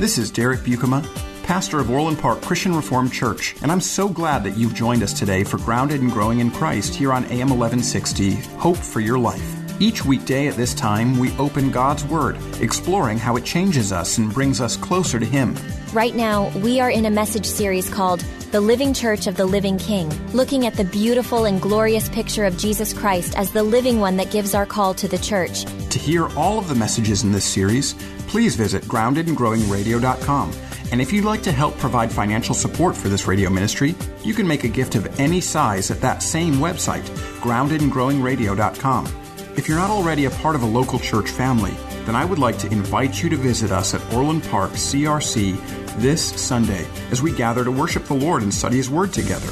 This is Derek Buikema, pastor of Orland Park Christian Reformed Church, and I'm so glad that you've joined us today for Grounded and Growing in Christ here on AM 1160, Hope for Your Life. Each weekday at this time, we open God's Word, exploring how it changes us and brings us closer to Him. Right now, we are in a message series called The Living Church of the Living King, looking at the beautiful and glorious picture of Jesus Christ as the living one that gives our call to the church. To hear all of the messages in this series, please visit GroundedAndGrowingRadio.com. And if you'd like to help provide financial support for this radio ministry, you can make a gift of any size at that same website, GroundedAndGrowingRadio.com. If you're not already a part of a local church family, then I would like to invite you to visit us at Orland Park CRC this Sunday as we gather to worship the Lord and study His Word together.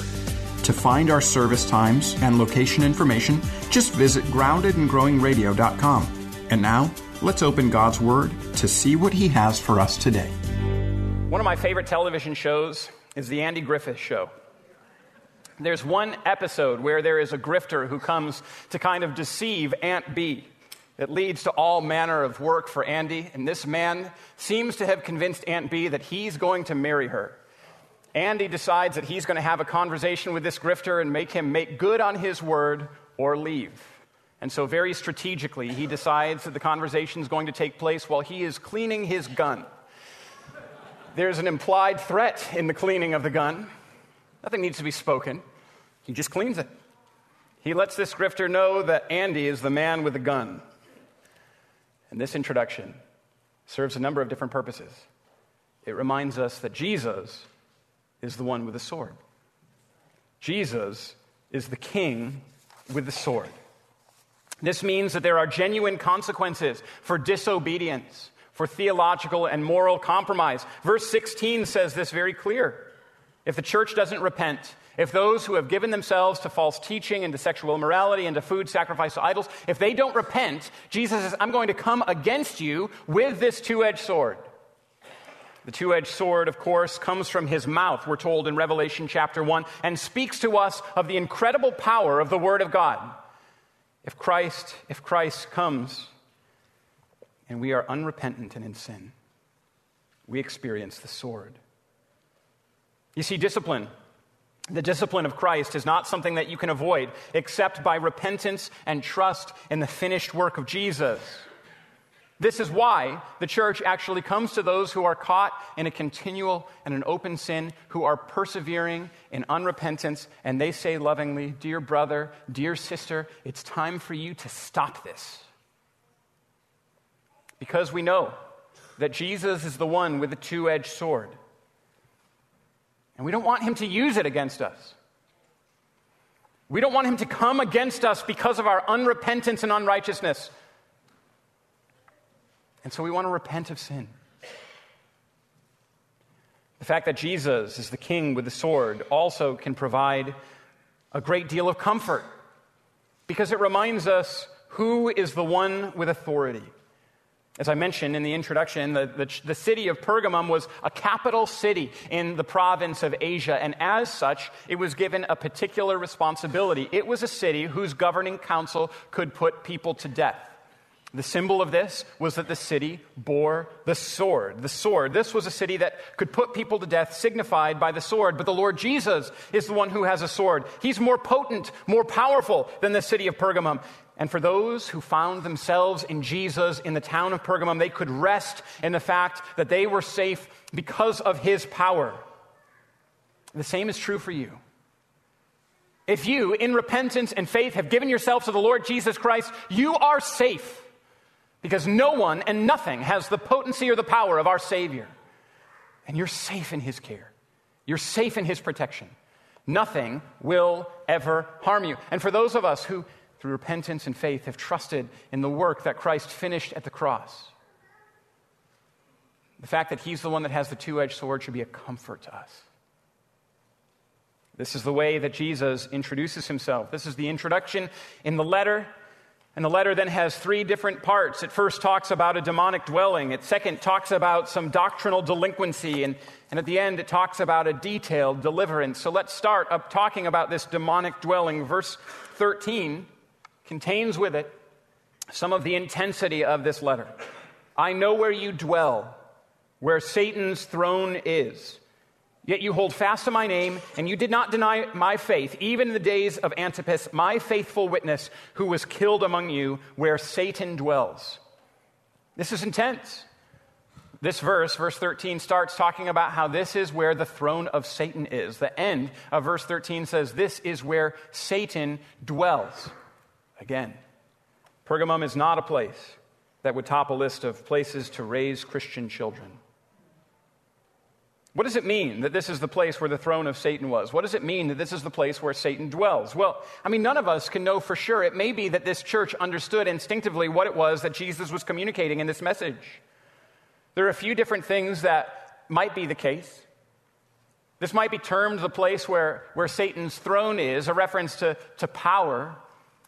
To find our service times and location information, just visit groundedandgrowingradio.com. And now, let's open God's Word to see what He has for us today. One of my favorite television shows is the Andy Griffith Show. There's one episode where there is a grifter who comes to kind of deceive Aunt Bee. It leads to all manner of work for Andy, and this man seems to have convinced Aunt Bee that he's going to marry her. Andy decides that he's going to have a conversation with this grifter and make him make good on his word or leave. And so very strategically, he decides that the conversation is going to take place while he is cleaning his gun. There's an implied threat in the cleaning of the gun. Nothing needs to be spoken. He just cleans it. He lets this grifter know that Andy is the man with the gun. And this introduction serves a number of different purposes. It reminds us that Jesus is the one with the sword. Jesus is the king with the sword. This means that there are genuine consequences for disobedience, for theological and moral compromise. Verse 16 says this very clear. If the church doesn't repent, if those who have given themselves to false teaching and to sexual immorality and to food sacrificed to idols, if they don't repent, Jesus says, I'm going to come against you with this two-edged sword. The two-edged sword, of course, comes from his mouth, we're told in Revelation chapter 1, and speaks to us of the incredible power of the Word of God. If Christ comes and we are unrepentant and in sin, we experience the sword. You see, discipline, the discipline of Christ is not something that you can avoid except by repentance and trust in the finished work of Jesus. This is why the church actually comes to those who are caught in a continual and an open sin, who are persevering in unrepentance, and they say lovingly, dear brother, dear sister, it's time for you to stop this. Because we know that Jesus is the one with the two-edged sword. And we don't want him to use it against us. We don't want him to come against us because of our unrepentance and unrighteousness. And so we want to repent of sin. The fact that Jesus is the king with the sword also can provide a great deal of comfort, because it reminds us who is the one with authority. As I mentioned in the introduction, the city of Pergamum was a capital city in the province of Asia, and as such, it was given a particular responsibility. It was a city whose governing council could put people to death. The symbol of this was that the city bore the sword. The sword. This was a city that could put people to death, signified by the sword. But the Lord Jesus is the one who has a sword. He's more potent, more powerful than the city of Pergamum. And for those who found themselves in Jesus in the town of Pergamum, they could rest in the fact that they were safe because of his power. The same is true for you. If you, in repentance and faith, have given yourself to the Lord Jesus Christ, you are safe. Because no one and nothing has the potency or the power of our Savior. And you're safe in his care. You're safe in his protection. Nothing will ever harm you. And for those of us who, through repentance and faith, have trusted in the work that Christ finished at the cross, The fact that he's the one that has the two-edged sword should be a comfort to us. This is the way that Jesus introduces himself. This is the introduction in the letter. And the letter then has three different parts. It first talks about a demonic dwelling. It second talks about some doctrinal delinquency. And at the end, it talks about a detailed deliverance. So let's start up talking about this demonic dwelling. Verse 13 contains with it some of the intensity of this letter. I know where you dwell, where Satan's throne is. Yet you hold fast to my name, and you did not deny my faith, even in the days of Antipas, my faithful witness, who was killed among you, where Satan dwells. This is intense. This verse, verse 13, starts talking about how this is where the throne of Satan is. The end of verse 13 says, this is where Satan dwells. Again, Pergamum is not a place that would top a list of places to raise Christian children. What does it mean that this is the place where the throne of Satan was? What does it mean that this is the place where Satan dwells? Well, none of us can know for sure. It may be that this church understood instinctively what it was that Jesus was communicating in this message. There are a few different things that might be the case. This might be termed the place where Satan's throne is, a reference to power,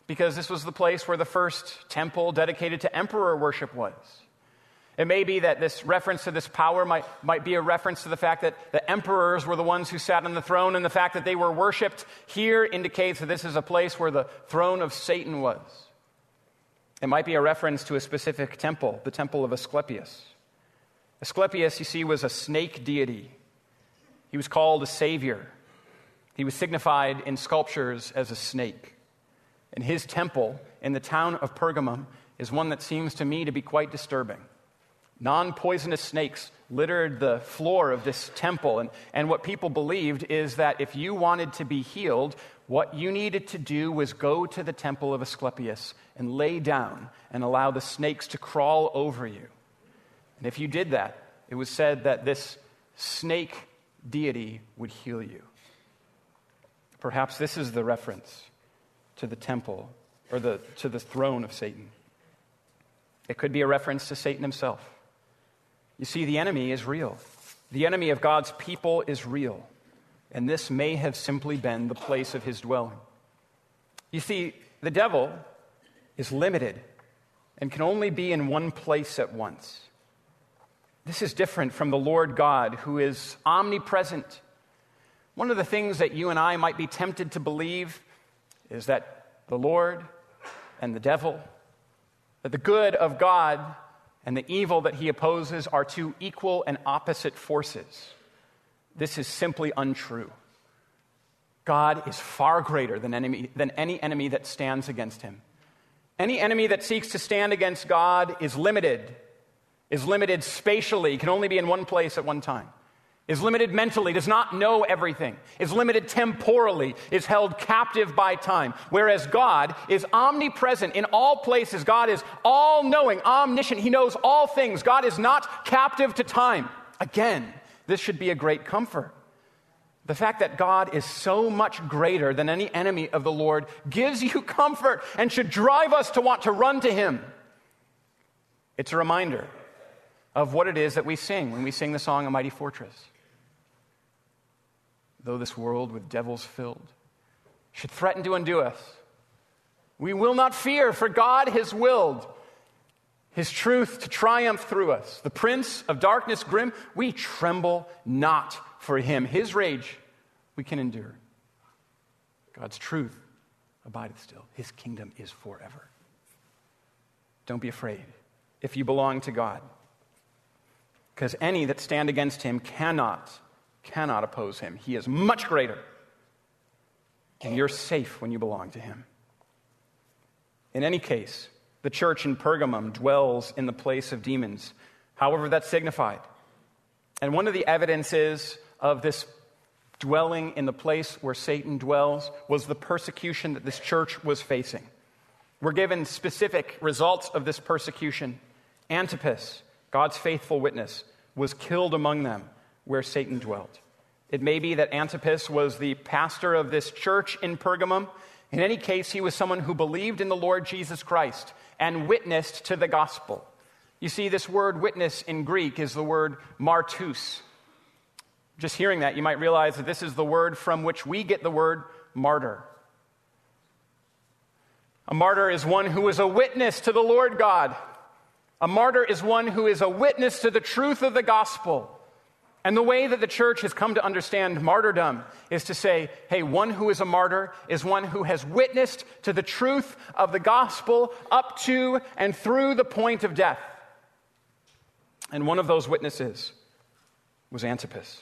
because this was the place where the first temple dedicated to emperor worship was. It may be that this reference to this power might be a reference to the fact that the emperors were the ones who sat on the throne, and the fact that they were worshipped here indicates that this is a place where the throne of Satan was. It might be a reference to a specific temple, the temple of Asclepius. Asclepius, you see, was a snake deity. He was called a savior. He was signified in sculptures as a snake. And his temple in the town of Pergamum is one that seems to me to be quite disturbing. Non-poisonous snakes littered the floor of this temple. And what people believed is that if you wanted to be healed, what you needed to do was go to the temple of Asclepius and lay down and allow the snakes to crawl over you. And if you did that, it was said that this snake deity would heal you. Perhaps this is the reference to the temple, or to the throne of Satan. It could be a reference to Satan himself. You see, the enemy is real. The enemy of God's people is real. And this may have simply been the place of his dwelling. You see, the devil is limited and can only be in one place at once. This is different from the Lord God, who is omnipresent. One of the things that you and I might be tempted to believe is that the Lord and the devil, that the good of God and the evil that he opposes are two equal and opposite forces. This is simply untrue. God is far greater than any enemy that stands against him. Any enemy that seeks to stand against God is limited spatially, can only be in one place at one time, is limited mentally, does not know everything, is limited temporally, is held captive by time. Whereas God is omnipresent in all places. God is all-knowing, omniscient. He knows all things. God is not captive to time. Again, this should be a great comfort. The fact that God is so much greater than any enemy of the Lord gives you comfort and should drive us to want to run to him. It's a reminder of what it is that we sing when we sing the song, A Mighty Fortress. Though this world with devils filled should threaten to undo us, we will not fear, for God has willed his truth to triumph through us. The prince of darkness grim, we tremble not for him. His rage we can endure. God's truth abideth still. His kingdom is forever. Don't be afraid if you belong to God, because any that stand against him cannot oppose him. He is much greater. And you're safe when you belong to him. In any case, the church in Pergamum dwells in the place of demons, however that's signified. And one of the evidences of this dwelling in the place where Satan dwells was the persecution that this church was facing. We're given specific results of this persecution. Antipas, God's faithful witness, was killed among them where Satan dwelt. It may be that Antipas was the pastor of this church in Pergamum. In any case, he was someone who believed in the Lord Jesus Christ and witnessed to the gospel. You see, this word witness in Greek is the word martus. Just hearing that, you might realize that this is the word from which we get the word martyr. A martyr is one who is a witness to the Lord God. A martyr is one who is a witness to the truth of the gospel. And the way that the church has come to understand martyrdom is to say, hey, one who is a martyr is one who has witnessed to the truth of the gospel up to and through the point of death. And one of those witnesses was Antipas,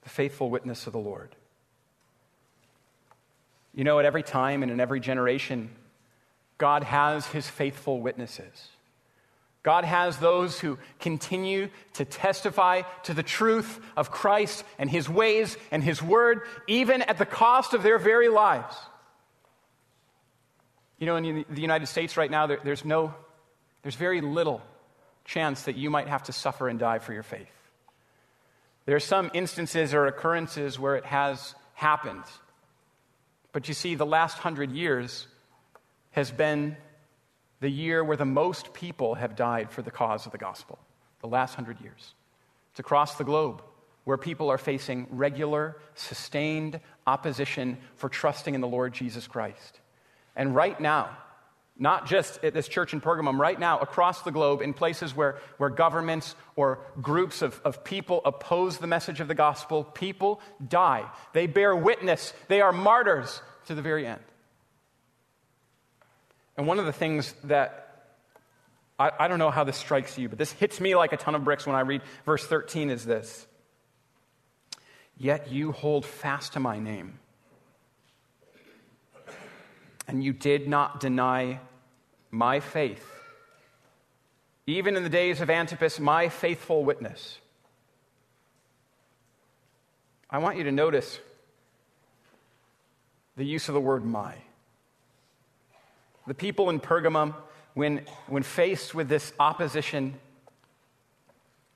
the faithful witness of the Lord. You know, at every time and in every generation, God has his faithful witnesses. God has those who continue to testify to the truth of Christ and his ways and his word, even at the cost of their very lives. You know, in the United States right now, there's very little chance that you might have to suffer and die for your faith. There are some instances or occurrences where it has happened. But you see, the last 100 years has been the year where the most people have died for the cause of the gospel, the last 100 years. It's across the globe where people are facing regular, sustained opposition for trusting in the Lord Jesus Christ. And right now, not just at this church in Pergamum, right now across the globe in places where governments or groups of people oppose the message of the gospel, people die. They bear witness. They are martyrs to the very end. And one of the things that, I don't know how this strikes you, but this hits me like a ton of bricks when I read verse 13 is this. Yet you hold fast to my name, and you did not deny my faith, even in the days of Antipas, my faithful witness. I want you to notice the use of the word my. The people in Pergamum, when faced with this opposition,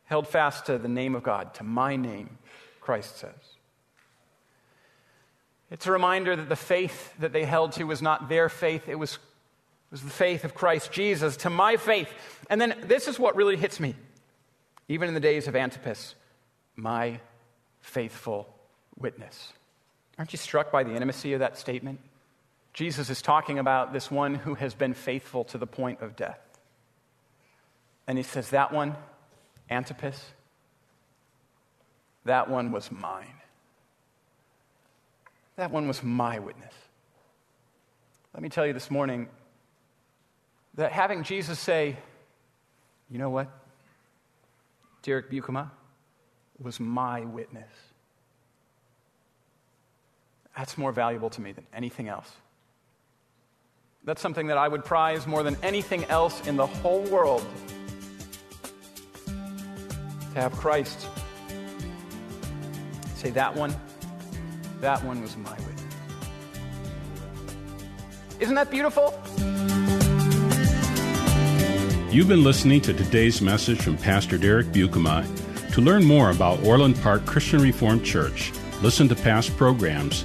held fast to the name of God, to my name, Christ says. It's a reminder that the faith that they held to was not their faith, it was the faith of Christ Jesus, to my faith. And then this is what really hits me. Even in the days of Antipas, my faithful witness. Aren't you struck by the intimacy of that statement? Jesus is talking about this one who has been faithful to the point of death. And he says, that one, Antipas, that one was mine. That one was my witness. Let me tell you this morning that having Jesus say, you know what? Derek Buikema was my witness. That's more valuable to me than anything else. That's something that I would prize more than anything else in the whole world. To have Christ say, that one was my witness. Isn't that beautiful? You've been listening to today's message from Pastor Derek Buikema. To learn more about Orland Park Christian Reformed Church, listen to past programs,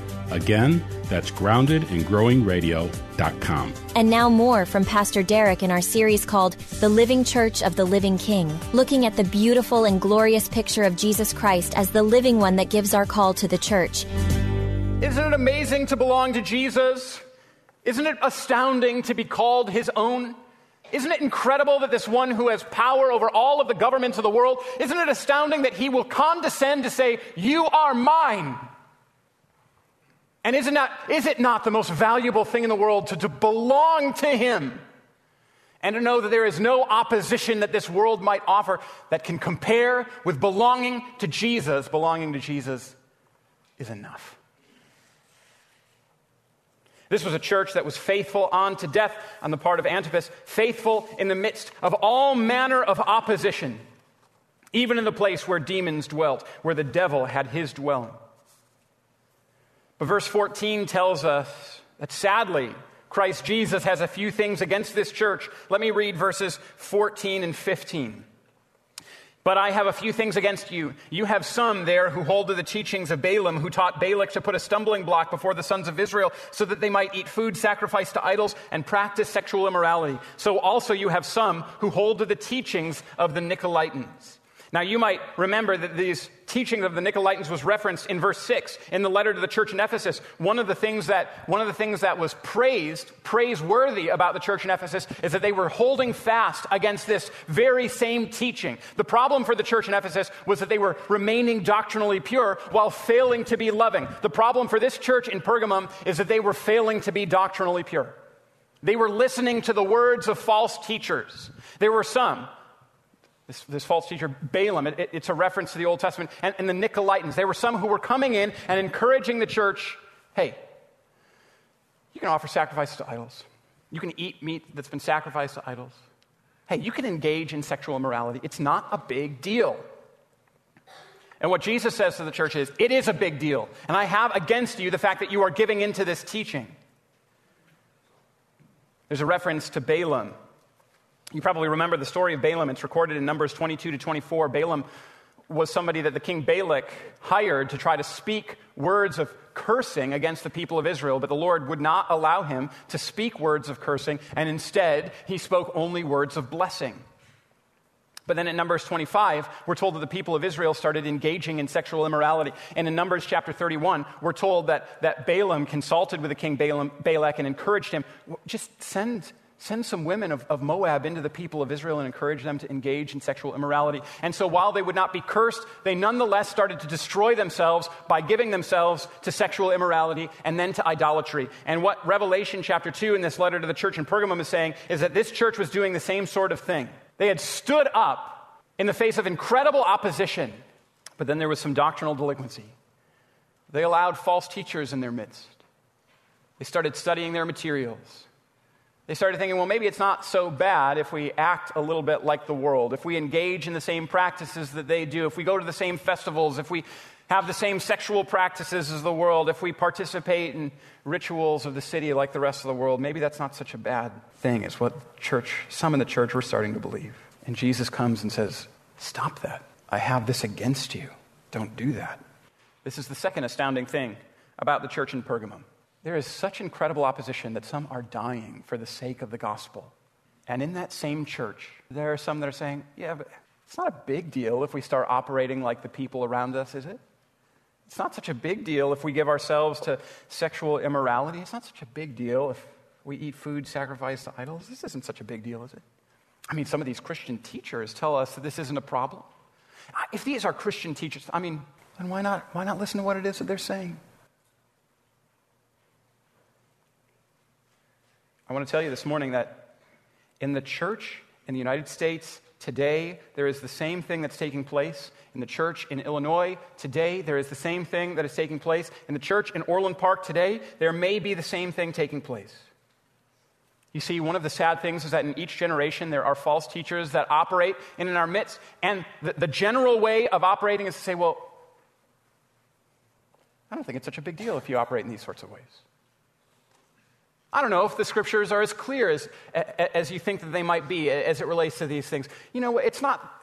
Again, that's GroundedAndGrowingRadio.com. And now more from Pastor Derek in our series called The Living Church of the Living King, looking at the beautiful and glorious picture of Jesus Christ as the living one that gives our call to the church. Isn't it amazing to belong to Jesus? Isn't it astounding to be called his own? Isn't it incredible that this one who has power over all of the governments of the world, isn't it astounding that he will condescend to say, you are mine? And is it not the most valuable thing in the world to belong to him and to know that there is no opposition that this world might offer that can compare with belonging to Jesus? Belonging to Jesus is enough. This was a church that was faithful unto death on the part of Antipas, faithful in the midst of all manner of opposition, even in the place where demons dwelt, where the devil had his dwelling. But verse 14 tells us that sadly, Christ Jesus has a few things against this church. Let me read verses 14 and 15. But I have a few things against you. You have some there who hold to the teachings of Balaam, who taught Balak to put a stumbling block before the sons of Israel so that they might eat food sacrificed to idols and practice sexual immorality. So also you have some who hold to the teachings of the Nicolaitans. Now you might remember that these teachings of the Nicolaitans was referenced in verse 6 in the letter to the church in Ephesus. One of the things that was praiseworthy about the church in Ephesus is that they were holding fast against this very same teaching. The problem for the church in Ephesus was that they were remaining doctrinally pure while failing to be loving. The problem for this church in Pergamum is that they were failing to be doctrinally pure. They were listening to the words of false teachers. There were some. This false teacher, Balaam, it's a reference to the Old Testament, and the Nicolaitans. There were some who were coming in and encouraging the church, hey, you can offer sacrifices to idols. You can eat meat that's been sacrificed to idols. Hey, you can engage in sexual immorality. It's not a big deal. And what Jesus says to the church is, it is a big deal, and I have against you the fact that you are giving into this teaching. There's a reference to Balaam. You probably remember the story of Balaam. It's recorded in Numbers 22 to 24. Balaam was somebody that the king Balak hired to try to speak words of cursing against the people of Israel, but the Lord would not allow him to speak words of cursing, and instead he spoke only words of blessing. But then in Numbers 25, we're told that the people of Israel started engaging in sexual immorality. And in Numbers chapter 31, we're told that Balaam consulted with the king Balak and encouraged him, just send some women of Moab into the people of Israel and encourage them to engage in sexual immorality. And so while they would not be cursed, they nonetheless started to destroy themselves by giving themselves to sexual immorality and then to idolatry. And what Revelation chapter 2 in this letter to the church in Pergamum is saying is that this church was doing the same sort of thing. They had stood up in the face of incredible opposition, but then there was some doctrinal delinquency. They allowed false teachers in their midst. They started studying their materials. They started thinking, well, maybe it's not so bad if we act a little bit like the world, if we engage in the same practices that they do, if we go to the same festivals, if we have the same sexual practices as the world, if we participate in rituals of the city like the rest of the world, maybe that's not such a bad thing, is what some in the church were starting to believe. And Jesus comes and says, stop that. I have this against you. Don't do that. This is the second astounding thing about the church in Pergamum. There is such incredible opposition that some are dying for the sake of the gospel. And in that same church, there are some that are saying, yeah, but it's not a big deal if we start operating like the people around us, is it? It's not such a big deal if we give ourselves to sexual immorality. It's not such a big deal if we eat food sacrificed to idols. This isn't such a big deal, is it? I mean, some of these Christian teachers tell us that this isn't a problem. If these are Christian teachers, I mean, then why not listen to what it is that they're saying? I want to tell you this morning that in the church in the United States today, there is the same thing that's taking place. In the church in Illinois today, there is the same thing that is taking place. In the church in Orland Park today, there may be the same thing taking place. You see, one of the sad things is that in each generation, there are false teachers that operate in our midst. And the general way of operating is to say, well, I don't think it's such a big deal if you operate in these sorts of ways. I don't know if the scriptures are as clear as you think that they might be as it relates to these things. You know, it's not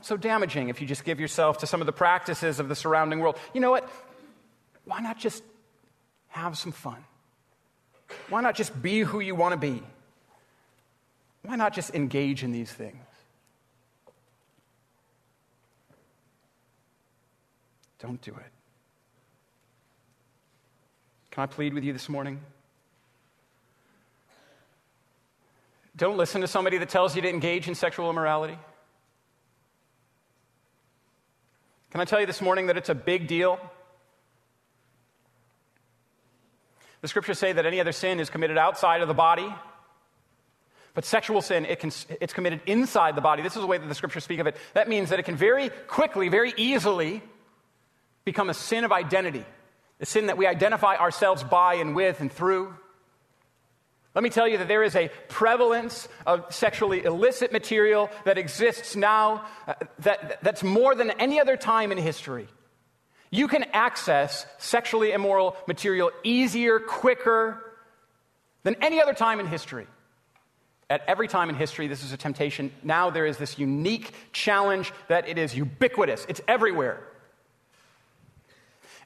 so damaging if you just give yourself to some of the practices of the surrounding world. You know what? Why not just have some fun? Why not just be who you want to be? Why not just engage in these things? Don't do it. Can I plead with you this morning? Don't listen to somebody that tells you to engage in sexual immorality. Can I tell you this morning that it's a big deal? The scriptures say that any other sin is committed outside of the body, but sexual sin, it's committed inside the body. This is the way that the scriptures speak of it. That means that it can very quickly, very easily become a sin of identity, a sin that we identify ourselves by and with and through. Let me tell you that there is a prevalence of sexually illicit material that exists now that's more than any other time in history. You can access sexually immoral material easier, quicker, than any other time in history. At every time in history, this is a temptation. Now there is this unique challenge that it is ubiquitous. It's everywhere.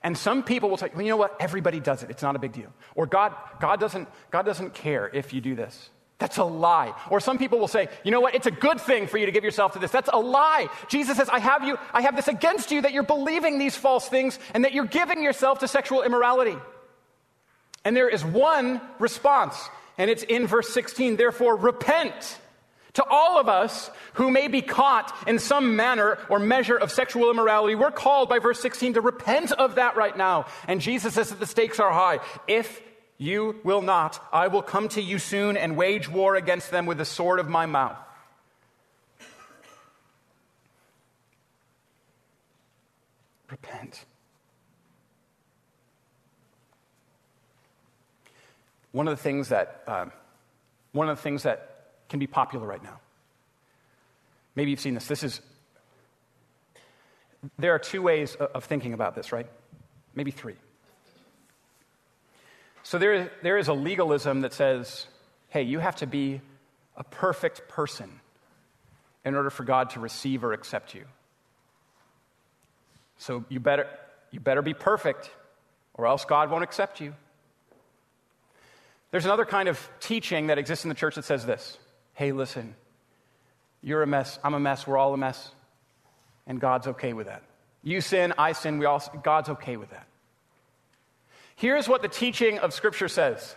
And some people will say, well, you know what? Everybody does it. It's not a big deal. Or God doesn't care if you do this. That's a lie. Or some people will say, you know what? It's a good thing for you to give yourself to this. That's a lie. Jesus says, I have this against you that you're believing these false things and that you're giving yourself to sexual immorality. And there is one response, and it's in verse 16. Therefore, repent. To all of us who may be caught in some manner or measure of sexual immorality, we're called by verse 16 to repent of that right now. And Jesus says that the stakes are high. If you will not, I will come to you soon and wage war against them with the sword of my mouth. Repent. One of the things that can be popular right now. Maybe you've seen this. There are two ways of thinking about this, right? Maybe three. So there is a legalism that says, hey, you have to be a perfect person in order for God to receive or accept you. So you better be perfect or else God won't accept you. There's another kind of teaching that exists in the church that says this. Hey, listen, you're a mess, I'm a mess, we're all a mess, and God's okay with that. You sin, I sin, God's okay with that. Here's what the teaching of Scripture says.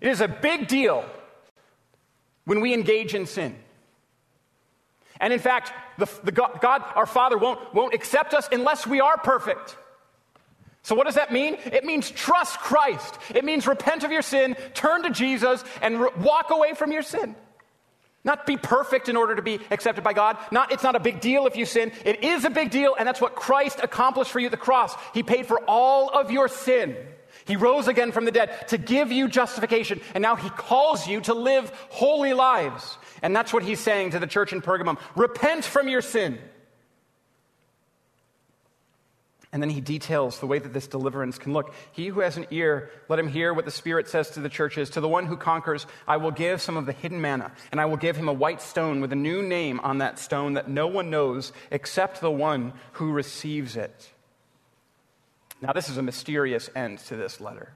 It is a big deal when we engage in sin. And in fact, God, our Father, won't accept us unless we are perfect. So what does that mean? It means trust Christ. It means repent of your sin, turn to Jesus, and walk away from your sin. Not be perfect in order to be accepted by God. It's not a big deal if you sin. It is a big deal, and that's what Christ accomplished for you at the cross. He paid for all of your sin. He rose again from the dead to give you justification, and now he calls you to live holy lives. And that's what he's saying to the church in Pergamum. Repent from your sin. And then he details the way that this deliverance can look. He who has an ear, let him hear what the Spirit says to the churches. To the one who conquers, I will give some of the hidden manna, and I will give him a white stone with a new name on that stone that no one knows except the one who receives it. Now, this is a mysterious end to this letter.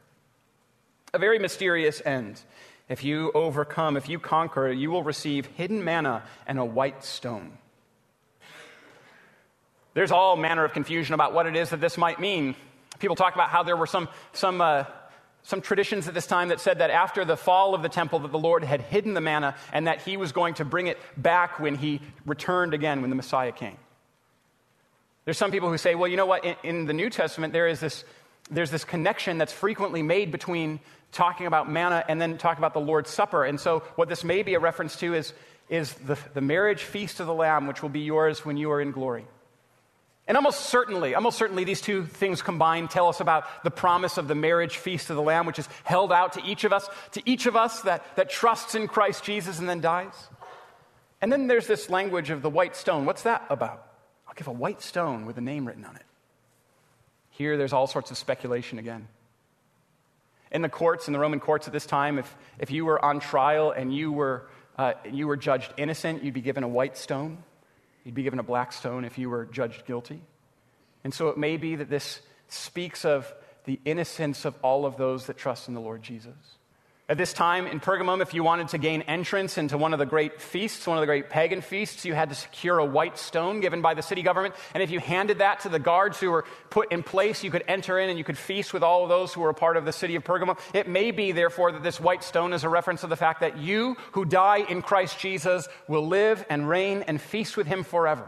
A very mysterious end. If you overcome, if you conquer, you will receive hidden manna and a white stone. There's all manner of confusion about what it is that this might mean. People talk about how there were some traditions at this time that said that after the fall of the temple that the Lord had hidden the manna and that he was going to bring it back when he returned again, when the Messiah came. There's some people who say, well, you know what? In the New Testament, there's this connection that's frequently made between talking about manna and then talking about the Lord's Supper. And so what this may be a reference to is the marriage feast of the Lamb, which will be yours when you are in glory. And almost certainly these two things combined tell us about the promise of the marriage feast of the Lamb, which is held out to each of us that trusts in Christ Jesus and then dies. And then there's this language of the white stone. What's that about? I'll give a white stone with a name written on it. Here there's all sorts of speculation again. In the courts, in the Roman courts at this time, if you were on trial and you were judged innocent, you'd be given a white stone. You'd be given a black stone if you were judged guilty. And so it may be that this speaks of the innocence of all of those that trust in the Lord Jesus. At this time in Pergamum, if you wanted to gain entrance into one of the great feasts, one of the great pagan feasts, you had to secure a white stone given by the city government. And if you handed that to the guards who were put in place, you could enter in and you could feast with all of those who were a part of the city of Pergamum. It may be, therefore, that this white stone is a reference to the fact that you who die in Christ Jesus will live and reign and feast with him forever.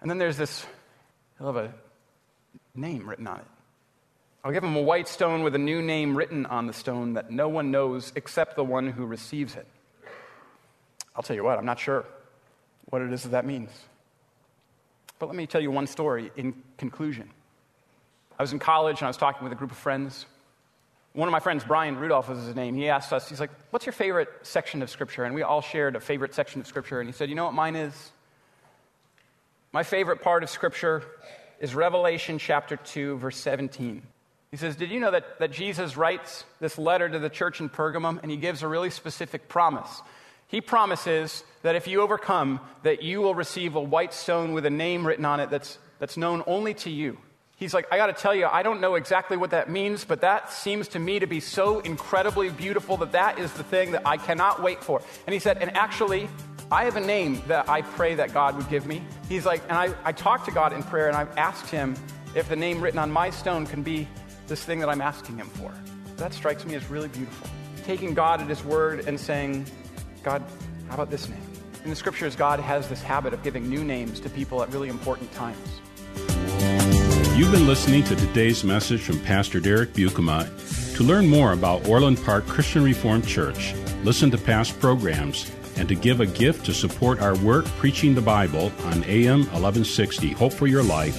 And then there's this, I love a name written on it. I'll give him a white stone with a new name written on the stone that no one knows except the one who receives it. I'll tell you what, I'm not sure what it is that means. But let me tell you one story in conclusion. I was in college and I was talking with a group of friends. One of my friends, Brian Rudolph was his name, he asked us, he's like, what's your favorite section of Scripture? And we all shared a favorite section of Scripture. And he said, you know what mine is? My favorite part of Scripture is Revelation chapter 2, verse 17. He says, did you know that Jesus writes this letter to the church in Pergamum, and he gives a really specific promise? He promises that if you overcome, that you will receive a white stone with a name written on it that's known only to you. He's like, I got to tell you, I don't know exactly what that means, but that seems to me to be so incredibly beautiful that is the thing that I cannot wait for. And he said, and actually, I have a name that I pray that God would give me. He's like, and I talked to God in prayer, and I've asked him if the name written on my stone can be this thing that I'm asking him for. That strikes me as really beautiful. Taking God at his word and saying, God, how about this name? In the scriptures, God has this habit of giving new names to people at really important times. You've been listening to today's message from Pastor Derek Buikema. To learn more about Orland Park Christian Reformed Church, listen to past programs, and to give a gift to support our work preaching the Bible on AM 1160, Hope for Your Life,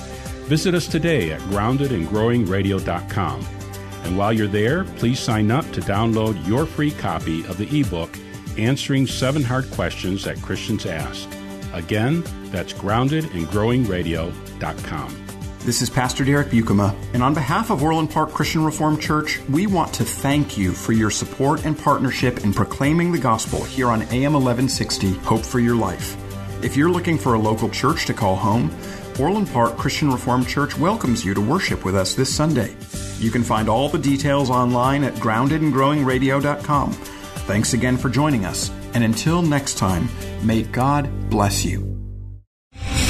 visit us today at GroundedAndGrowingRadio.com. And while you're there, please sign up to download your free copy of the ebook, Answering 7 Hard Questions That Christians Ask. Again, that's GroundedAndGrowingRadio.com. This is Pastor Derek Buikema, and on behalf of Orland Park Christian Reformed Church, we want to thank you for your support and partnership in proclaiming the gospel here on AM 1160, Hope for Your Life. If you're looking for a local church to call home, Orland Park Christian Reformed Church welcomes you to worship with us this Sunday. You can find all the details online at groundedandgrowingradio.com. Thanks again for joining us, and until next time, may God bless you.